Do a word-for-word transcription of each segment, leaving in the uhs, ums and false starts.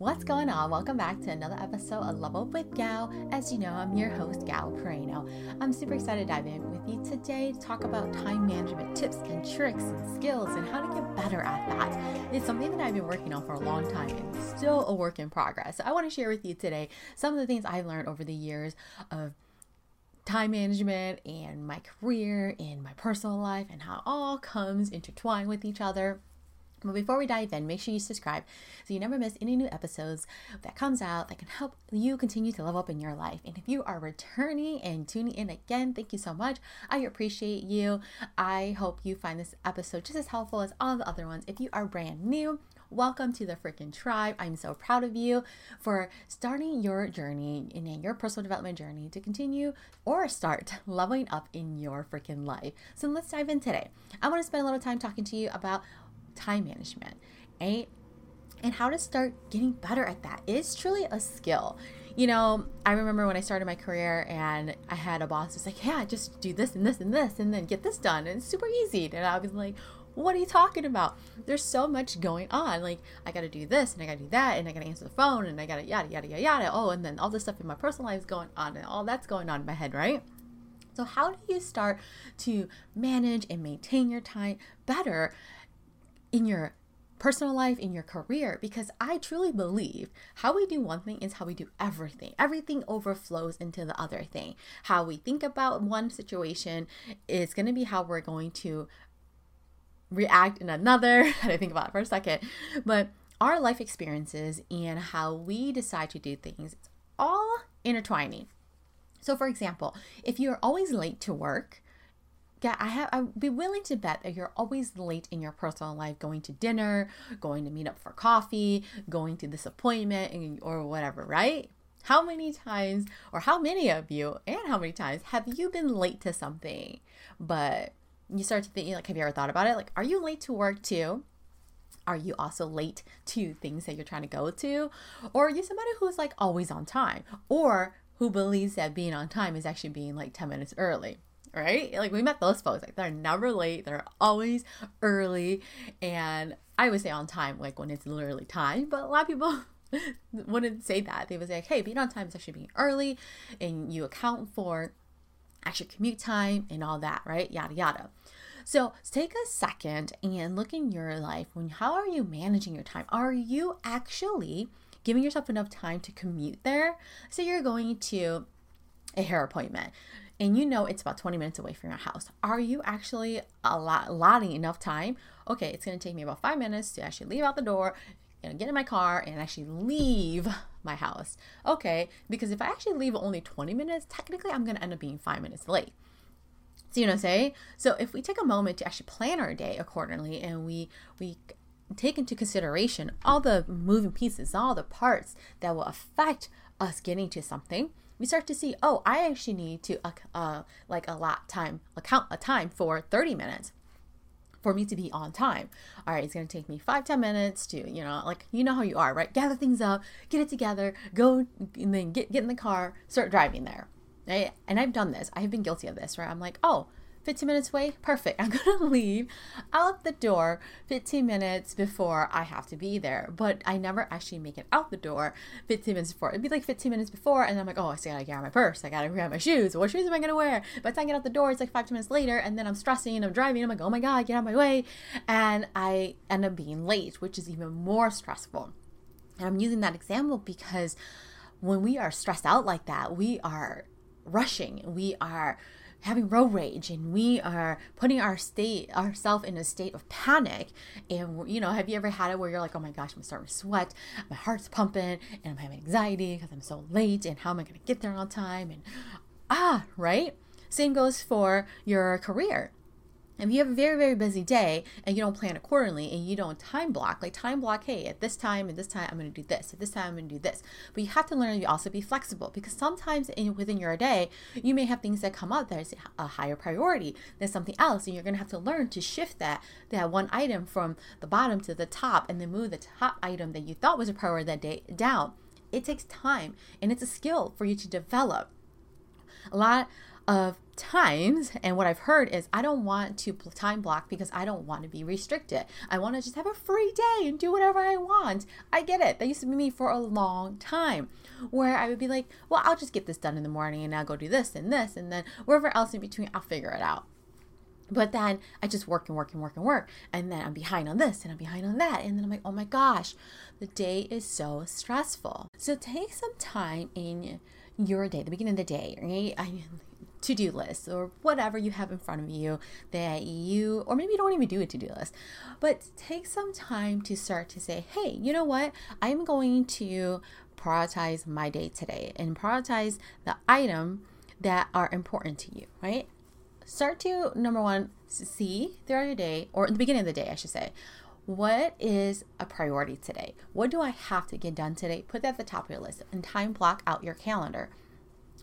What's going on? Welcome back to another episode of Level Up with Gao. As you know, I'm your host, Gao Peraino. I'm super excited to dive in with you today to talk about time management tips and tricks and skills and how to get better at that. It's something that I've been working on for a long time and still a work in progress. So I want to share with you today some of the things I've learned over the years of time management and my career and my personal life and how it all comes intertwined with each other. But before we dive in, make sure you subscribe so you never miss any new episodes that comes out that can help you continue to level up in your life. And if you are returning and tuning in again, thank you so much. I appreciate you. I hope you find this episode just as helpful as all the other ones. If you are brand new, welcome to the freaking tribe. I'm so proud of you for starting your journey in your personal development journey to continue or start leveling up in your freaking life. So let's dive in today. I want to spend a little time talking to you about time management, right? And how to start getting better at that. It's truly a skill. You know, I remember when I started my career and I had a boss who's like, yeah, just do this and this and this and then get this done. And it's super easy. And I was like, what are you talking about? There's so much going on. Like, I got to do this and I got to do that and I got to answer the phone and I got to yada, yada, yada, yada. Oh, and then all this stuff in my personal life is going on and all that's going on in my head, right? So how do you start to manage and maintain your time better in your personal life, in your career? Because I truly believe how we do one thing is how we do everything. Everything overflows into the other thing. How we think about one situation is going to be how we're going to react in another. I think about it for a second. But our life experiences and how we decide to do things, it's all intertwining. So for example, if you're always late to work, Yeah, I have, I'd be willing to bet that you're always late in your personal life, going to dinner, going to meet up for coffee, going to this appointment and, or whatever, right? How many times or how many of you and how many times have you been late to something? But you start to think, like, have you ever thought about it? Like, are you late to work too? Are you also late to things that you're trying to go to? Or are you somebody who's like always on time or who believes that being on time is actually being like ten minutes early? Right? Like, we met those folks, like, they're never late, they're always early. And I would say on time, like, when it's literally time, but a lot of people wouldn't say that. They would say, hey, being on time is actually being early, and you account for actual commute time and all that, right? Yada, yada. So take a second and look in your life. When, how are you managing your time? Are you actually giving yourself enough time to commute there? So you're going to a hair appointment, and you know it's about twenty minutes away from your house. Are you actually allotting enough time? Okay, it's going to take me about five minutes to actually leave out the door and get in my car and actually leave my house. Okay, because if I actually leave only twenty minutes, technically I'm going to end up being five minutes late. So you know what I'm saying? So if we take a moment to actually plan our day accordingly and we we take into consideration all the moving pieces, all the parts that will affect us getting to something, we start to see, oh, I actually need to uh, uh, like allot time, account a time for thirty minutes for me to be on time. All right, it's going to take me five, ten minutes to, you know, like, you know how you are, right? Gather things up, get it together, go, and then get, get in the car, start driving there. Right? And I've done this. I've been guilty of this, right? I'm like, oh, fifteen minutes away, perfect. I'm going to leave out the door fifteen minutes before I have to be there. But I never actually make it out the door fifteen minutes before. It'd be like fifteen minutes before, and I'm like, oh, I still got to grab my purse. I got to grab my shoes. What shoes am I going to wear? By the time I get out the door, it's like five, ten minutes later, and then I'm stressing and I'm driving. I'm like, oh my God, get out of my way. And I end up being late, which is even more stressful. And I'm using that example because when we are stressed out like that, we are rushing. We are having road rage, and we are putting our state ourselves in a state of panic. And, you know, have you ever had it where you're like, oh my gosh, I'm starting to sweat, my heart's pumping, and I'm having anxiety because I'm so late, and how am I going to get there on time? And ah, right? Same goes for your career. If you have a very, very busy day and you don't plan accordingly and you don't time block, like time block, hey, at this time and this time, I'm going to do this. At this time, I'm going to do this. But you have to learn to also be flexible, because sometimes in, within your day, you may have things that come up that is a higher priority than something else. And you're going to have to learn to shift that, that one item from the bottom to the top, and then move the top item that you thought was a priority that day down. It takes time, and it's a skill for you to develop. A lot of times. And what I've heard is I don't want to time block because I don't want to be restricted. I want to just have a free day and do whatever I want. I get it. That used to be me for a long time, where I would be like, well, I'll just get this done in the morning and I'll go do this and this, and then wherever else in between, I'll figure it out. But then I just work and work and work and work. And then I'm behind on this and I'm behind on that. And then I'm like, oh my gosh, the day is so stressful. So take some time in your day, the beginning of the day, right? I mean, to-do list or whatever you have in front of you that you, or maybe you don't even do a to-do list, but take some time to start to say, hey, you know what? I'm going to prioritize my day today and prioritize the item that are important to you, right? Start to, number one, see throughout your day, or at the beginning of the day, I should say, what is a priority today? What do I have to get done today? Put that at the top of your list and time block out your calendar.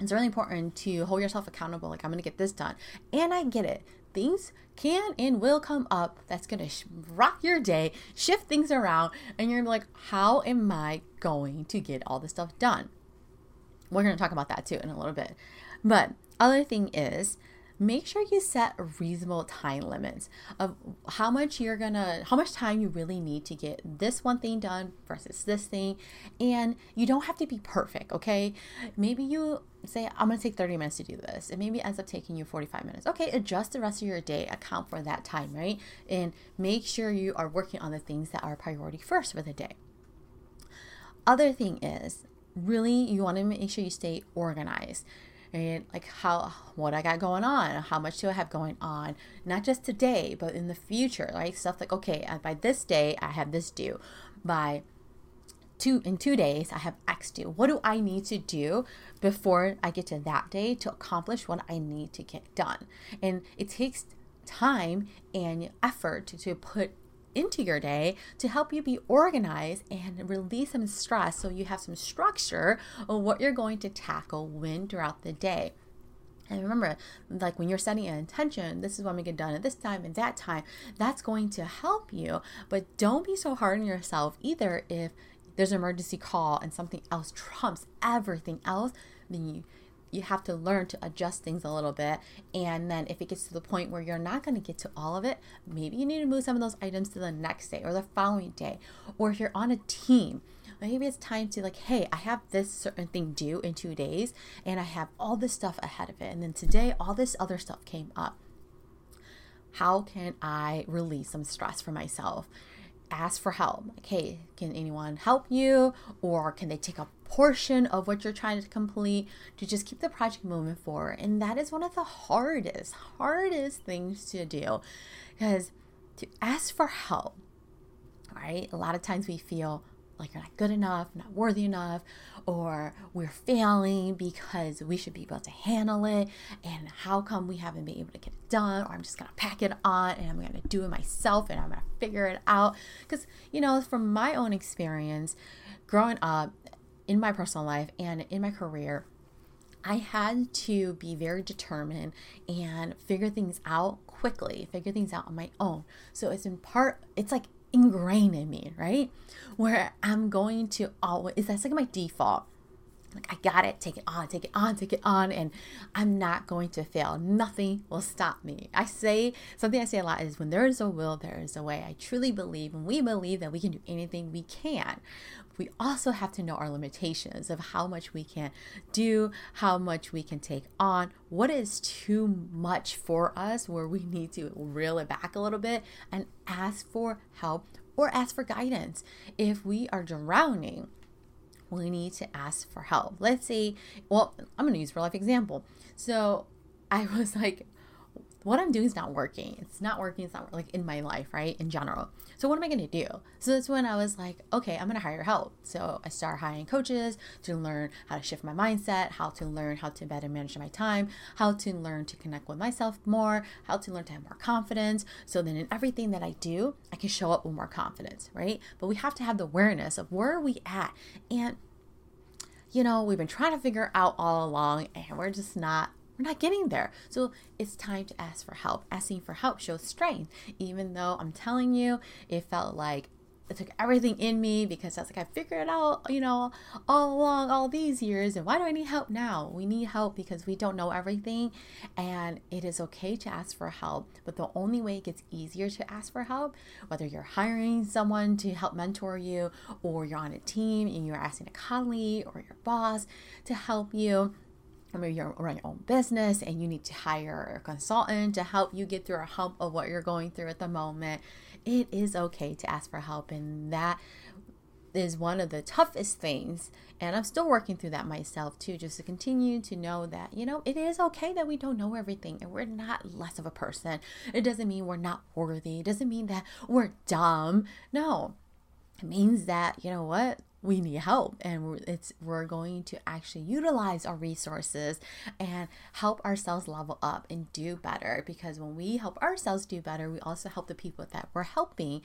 It's really important to hold yourself accountable. Like, I'm going to get this done. And I get it. Things can and will come up. That's going to sh- rock your day, shift things around. And you're like, how am I going to get all this stuff done? We're going to talk about that too in a little bit. But other thing is, make sure you set reasonable time limits of how much you're gonna, how much time you really need to get this one thing done versus this thing. And you don't have to be perfect, okay? Maybe you say, I'm gonna take thirty minutes to do this. It maybe ends up taking you forty-five minutes. Okay, adjust the rest of your day, account for that time, right? And make sure you are working on the things that are priority first for the day. Other thing is, really, you wanna make sure you stay organized. And like how, what I got going on, how much do I have going on, not just today, but in the future, right? Stuff like, okay, by this day, I have this due. By two, in two days, I have X due. What do I need to do before I get to that day to accomplish what I need to get done? And it takes time and effort to, to put into your day to help you be organized and release some stress so you have some structure of what you're going to tackle when throughout the day. And remember, like when you're setting an intention, this is what we get done at this time and that time, that's going to help you. But don't be so hard on yourself either. If there's an emergency call and something else trumps everything else, then you you have to learn to adjust things a little bit. And then if it gets to the point where you're not going to get to all of it, maybe you need to move some of those items to the next day or the following day. Or if you're on a team, maybe it's time to like, hey, I have this certain thing due in two days and I have all this stuff ahead of it. And then today, all this other stuff came up. How can I release some stress for myself? Ask for help. Like, hey, can anyone help you? Or can they take a portion of what you're trying to complete to just keep the project moving forward? And that is one of the hardest, hardest things to do, because to ask for help, right? A lot of times we feel like you're not good enough, not worthy enough, or we're failing because we should be able to handle it. And how come we haven't been able to get it done? Or I'm just going to pack it on and I'm going to do it myself and I'm going to figure it out. Because, you know, from my own experience growing up in my personal life and in my career, I had to be very determined and figure things out quickly, figure things out on my own. So it's in part, it's like ingrained in me, right? Where I'm going to always, is that's like my default. Like, I got it, take it on, take it on, take it on, and I'm not going to fail. Nothing will stop me. I say, something I say a lot is, when there is a will, there is a way. I truly believe, and we believe that we can do anything we can. We also have to know our limitations of how much we can do, how much we can take on, what is too much for us, where we need to reel it back a little bit and ask for help or ask for guidance. If we are drowning, we need to ask for help. Let's say, well, I'm going to use real life example. So I was like, what I'm doing is not working. It's not working. It's not like in my life, right? In general. So what am I going to do? So that's when I was like, okay, I'm going to hire help. So I started hiring coaches to learn how to shift my mindset, how to learn how to better manage my time, how to learn to connect with myself more, how to learn to have more confidence. So then in everything that I do, I can show up with more confidence, right? But we have to have the awareness of where are we at? And, you know, we've been trying to figure out all along and we're just not We're not getting there. So it's time to ask for help. Asking for help shows strength. Even though I'm telling you, it felt like it took everything in me, because I was like, I figured it out, you know, all along, all these years, and why do I need help now? We need help because we don't know everything, and it is okay to ask for help, but the only way it gets easier to ask for help, whether you're hiring someone to help mentor you, or you're on a team and you're asking a colleague or your boss to help you, or maybe you're running your own business and you need to hire a consultant to help you get through a hump of what you're going through at the moment. It is okay to ask for help, and that is one of the toughest things, and I'm still working through that myself too, just to continue to know that, you know, it is okay that we don't know everything, and we're not less of a person. It doesn't mean we're not worthy. It doesn't mean that we're dumb. No, it means that, you know what, we need help, and we're, it's, we're going to actually utilize our resources and help ourselves level up and do better, because when we help ourselves do better, we also help the people that we're helping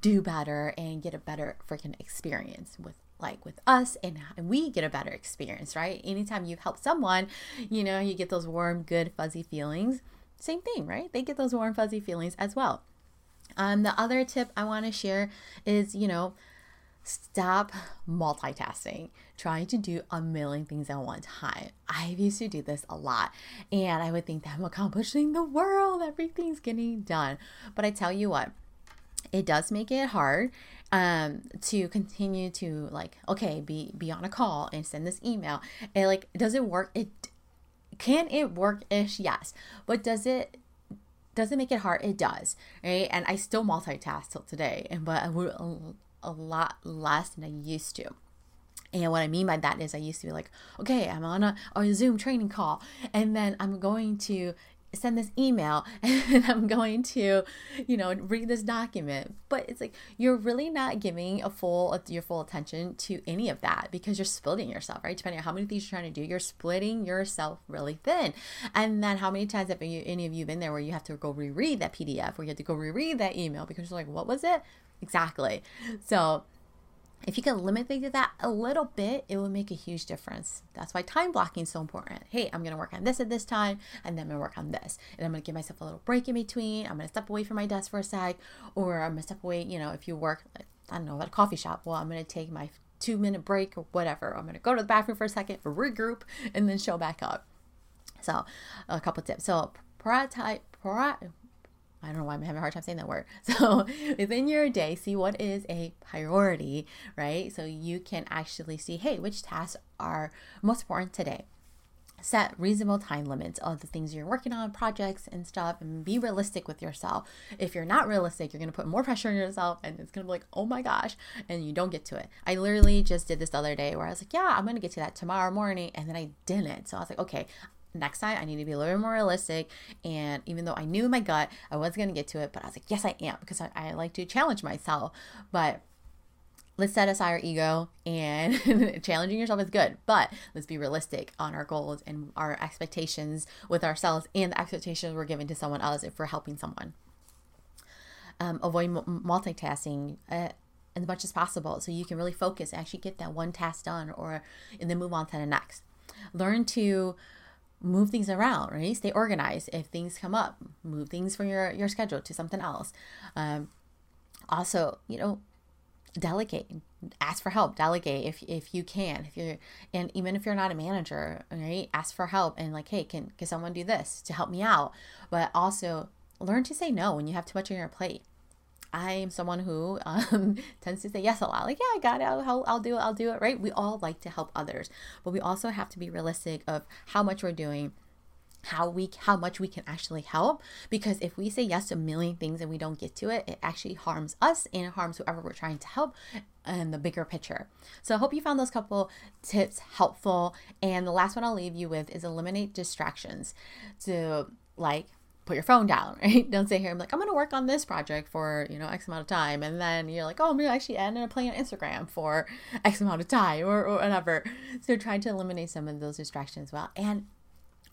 do better and get a better freaking experience with, like with us, and we get a better experience, right? Anytime you help someone, you know, you get those warm, good, fuzzy feelings. Same thing, right? They get those warm, fuzzy feelings as well. Um, the other tip I want to share is, you know, stop multitasking, trying to do a million things at one time. I used to do this a lot, and I would think that I'm accomplishing the world, everything's getting done. But I tell you what, it does make it hard um, to continue to, like, okay, be, be on a call and send this email. And, like, does it work? It can it work-ish? Yes. But does it does it make it hard? It does, right? And I still multitask till today, and but I would a lot less than I used to. And what I mean by that is I used to be like, okay, I'm on a, a Zoom training call, and then I'm going to send this email, and I'm going to, you know, read this document. But it's like, you're really not giving a full, your full attention to any of that, because you're splitting yourself, right? Depending on how many things you're trying to do, you're splitting yourself really thin. And then how many times have you, any of you been there where you have to go reread that P D F, where you have to go reread that email, because you're like, what was it? Exactly. So if you can limit things to that a little bit, it will make a huge difference. That's why time blocking is so important. Hey, I'm going to work on this at this time, and then I'm going to work on this. And I'm going to give myself a little break in between. I'm going to step away from my desk for a sec, or I'm going to step away, you know, if you work, I don't know, at a coffee shop, well, I'm going to take my two minute break or whatever. I'm going to go to the bathroom for a second, regroup, and then show back up. So a couple of tips. So prioritize, prioritize. I don't know why I'm having a hard time saying that word. So within your day, see what is a priority, right? So you can actually see, hey, which tasks are most important today. Set reasonable time limits of the things you're working on, projects and stuff, and be realistic with yourself. If you're not realistic, you're going to put more pressure on yourself, and it's going to be like, oh my gosh, and you don't get to it. I literally just did this the other day where I was like, yeah, I'm going to get to that tomorrow morning, and then I didn't. So I was like, okay, next time I need to be a little bit more realistic. And even though I knew in my gut I was going to get to it, but I was like, yes, I am, because I, I like to challenge myself. But let's set aside our ego, and challenging yourself is good, but let's be realistic on our goals and our expectations with ourselves, and the expectations we're giving to someone else if we're helping someone. Um, avoid m- multitasking uh, as much as possible, so you can really focus and actually get that one task done, or and then move on to the next. Learn to move things around, right? Stay organized. If things come up, move things from your, your schedule to something else. Um, also, you know, delegate, ask for help, delegate if, if you can, if you're, and even if you're not a manager, right? Ask for help, and like, hey, can, can someone do this to help me out? But also learn to say no when you have too much on your plate. I am someone who um, tends to say yes a lot. Like, yeah, I got it. I'll, I'll do it. I'll do it. Right? We all like to help others, but we also have to be realistic of how much we're doing, how we, how much we can actually help. Because if we say yes to a million things and we don't get to it, it actually harms us, and it harms whoever we're trying to help, and the bigger picture. So I hope you found those couple tips helpful. And the last one I'll leave you with is eliminate distractions. So, like, put your phone down, right? Don't sit here, I'm like, I'm going to work on this project for, you know, X amount of time. And then you're like, oh, I'm going to actually end up playing on Instagram for X amount of time, or, or whatever. So try to eliminate some of those distractions as well. And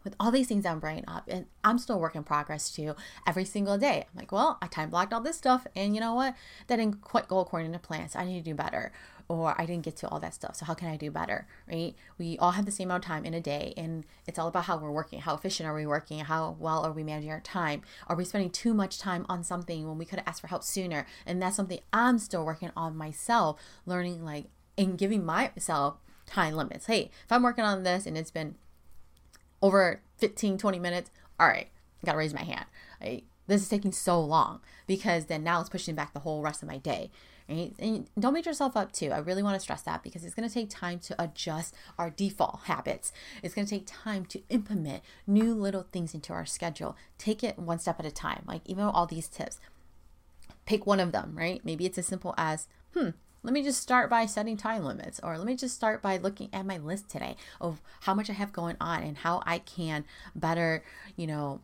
with all these things I'm bringing up, and I'm still work in progress too, every single day. I'm like, well, I time blocked all this stuff, and you know what? That didn't quite go according to plan, so I need to do better. or I didn't get to all that stuff, so how can I do better, right? We all have the same amount of time in a day, and it's all about how we're working. How efficient are we working? How well are we managing our time? Are we spending too much time on something when we could have asked for help sooner? And that's something I'm still working on myself, learning like and giving myself time limits. Hey, if I'm working on this and it's been over fifteen, twenty minutes, all right, I gotta raise my hand. Right? This is taking so long, because then now it's pushing back the whole rest of my day. Right? And don't beat yourself up too. I really want to stress that, because it's going to take time to adjust our default habits. It's going to take time to implement new little things into our schedule. Take it one step at a time. Like even all these tips, pick one of them, right? Maybe it's as simple as, hmm, let me just start by setting time limits, or let me just start by looking at my list today of how much I have going on and how I can better, you know,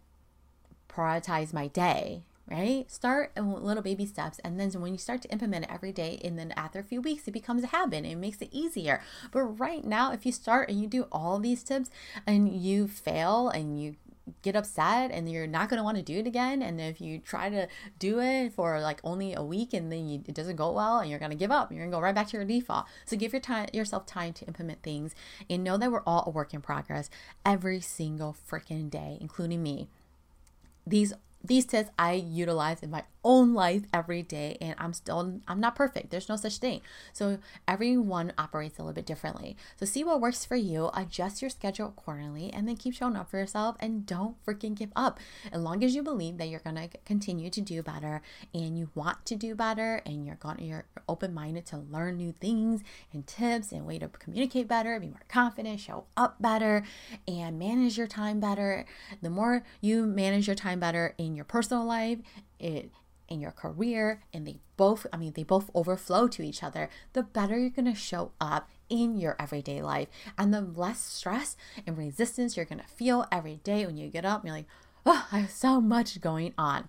prioritize my day. Right? Start in little baby steps. And then when you start to implement it every day, and then after a few weeks, it becomes a habit and it makes it easier. But right now, if you start and you do all these tips and you fail and you get upset and you're not going to want to do it again. And if you try to do it for like only a week and then you, it doesn't go well, and you're going to give up, and you're going to go right back to your default. So give your time, yourself time to implement things, and know that we're all a work in progress every single freaking day, including me. These These tips I utilize in my own life every day, and I'm still, I'm not perfect. There's no such thing. So everyone operates a little bit differently. So see what works for you, adjust your schedule accordingly, and then keep showing up for yourself, and don't freaking give up. As long as you believe that you're going to continue to do better, and you want to do better, and you're going, you're open-minded to learn new things and tips and way to communicate better, be more confident, show up better, and manage your time better. The more you manage your time better in your personal life, it in your career, and they both, I mean, they both overflow to each other, the better you're going to show up in your everyday life, and the less stress and resistance you're going to feel every day when you get up and you're like, oh, I have so much going on.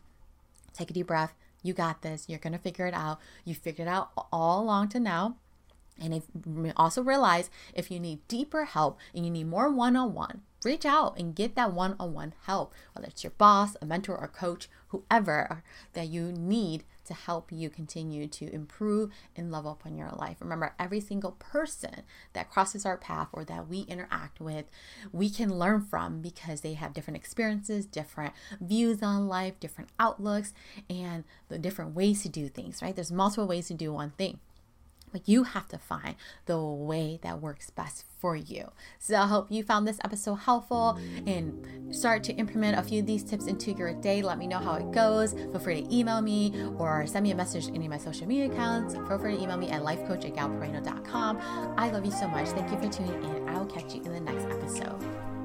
Take a deep breath. You got this. You're going to figure it out. You figured it out all along to now. And if, also realize if you need deeper help and you need more one-on-one, reach out and get that one-on-one help, whether it's your boss, a mentor, or coach, whoever that you need to help you continue to improve and level up in your life. Remember, every single person that crosses our path or that we interact with, we can learn from, because they have different experiences, different views on life, different outlooks, and the different ways to do things, right? There's multiple ways to do one thing. But you have to find the way that works best for you. So I hope you found this episode helpful, and start to implement a few of these tips into your day. Let me know how it goes. Feel free to email me or send me a message to any of my social media accounts. Feel free to email me at lifecoach at gao peraino dot com. I love you so much. Thank you for tuning in. I will catch you in the next episode.